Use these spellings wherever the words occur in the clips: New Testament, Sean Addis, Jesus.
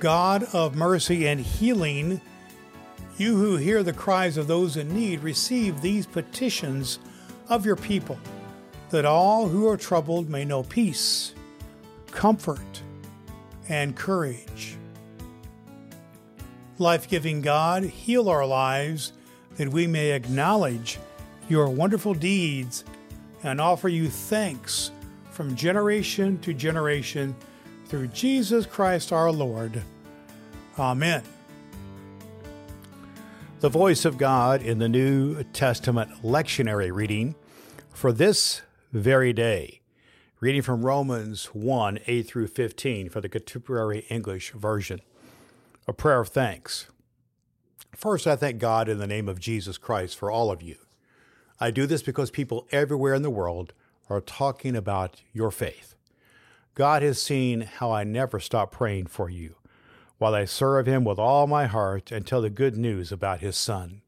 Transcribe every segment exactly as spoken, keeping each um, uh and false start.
God of mercy and healing, you who hear the cries of those in need, receive these petitions of your people, that all who are troubled may know peace, comfort, and courage. Life-giving God, heal our lives, that we may acknowledge your wonderful deeds and offer you thanks from generation to generation, through Jesus Christ our Lord. Amen. The Voice of God in the New Testament lectionary reading for this very day. Reading from Romans one, eight through fifteen for the Contemporary English Version. A prayer of thanks. First, I thank God in the name of Jesus Christ for all of you. I do this because people everywhere in the world are talking about your faith. God has seen how I never stop praying for you, while I serve Him with all my heart and tell the good news about His Son.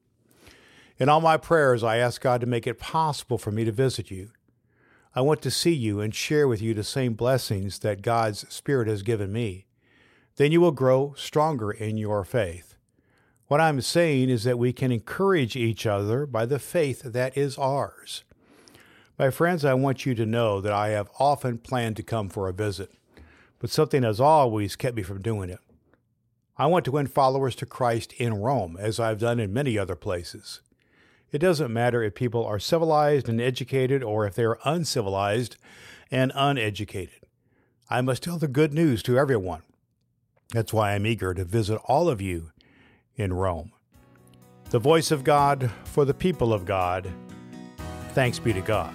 In all my prayers, I ask God to make it possible for me to visit you. I want to see you and share with you the same blessings that God's Spirit has given me. Then you will grow stronger in your faith. What I'm saying is that we can encourage each other by the faith that is ours. My friends, I want you to know that I have often planned to come for a visit, but something has always kept me from doing it. I want to win followers to Christ in Rome, as I've done in many other places. It doesn't matter if people are civilized and educated or if they are uncivilized and uneducated. I must tell the good news to everyone. That's why I'm eager to visit all of you in Rome. The Voice of God for the people of God. Thanks be to God.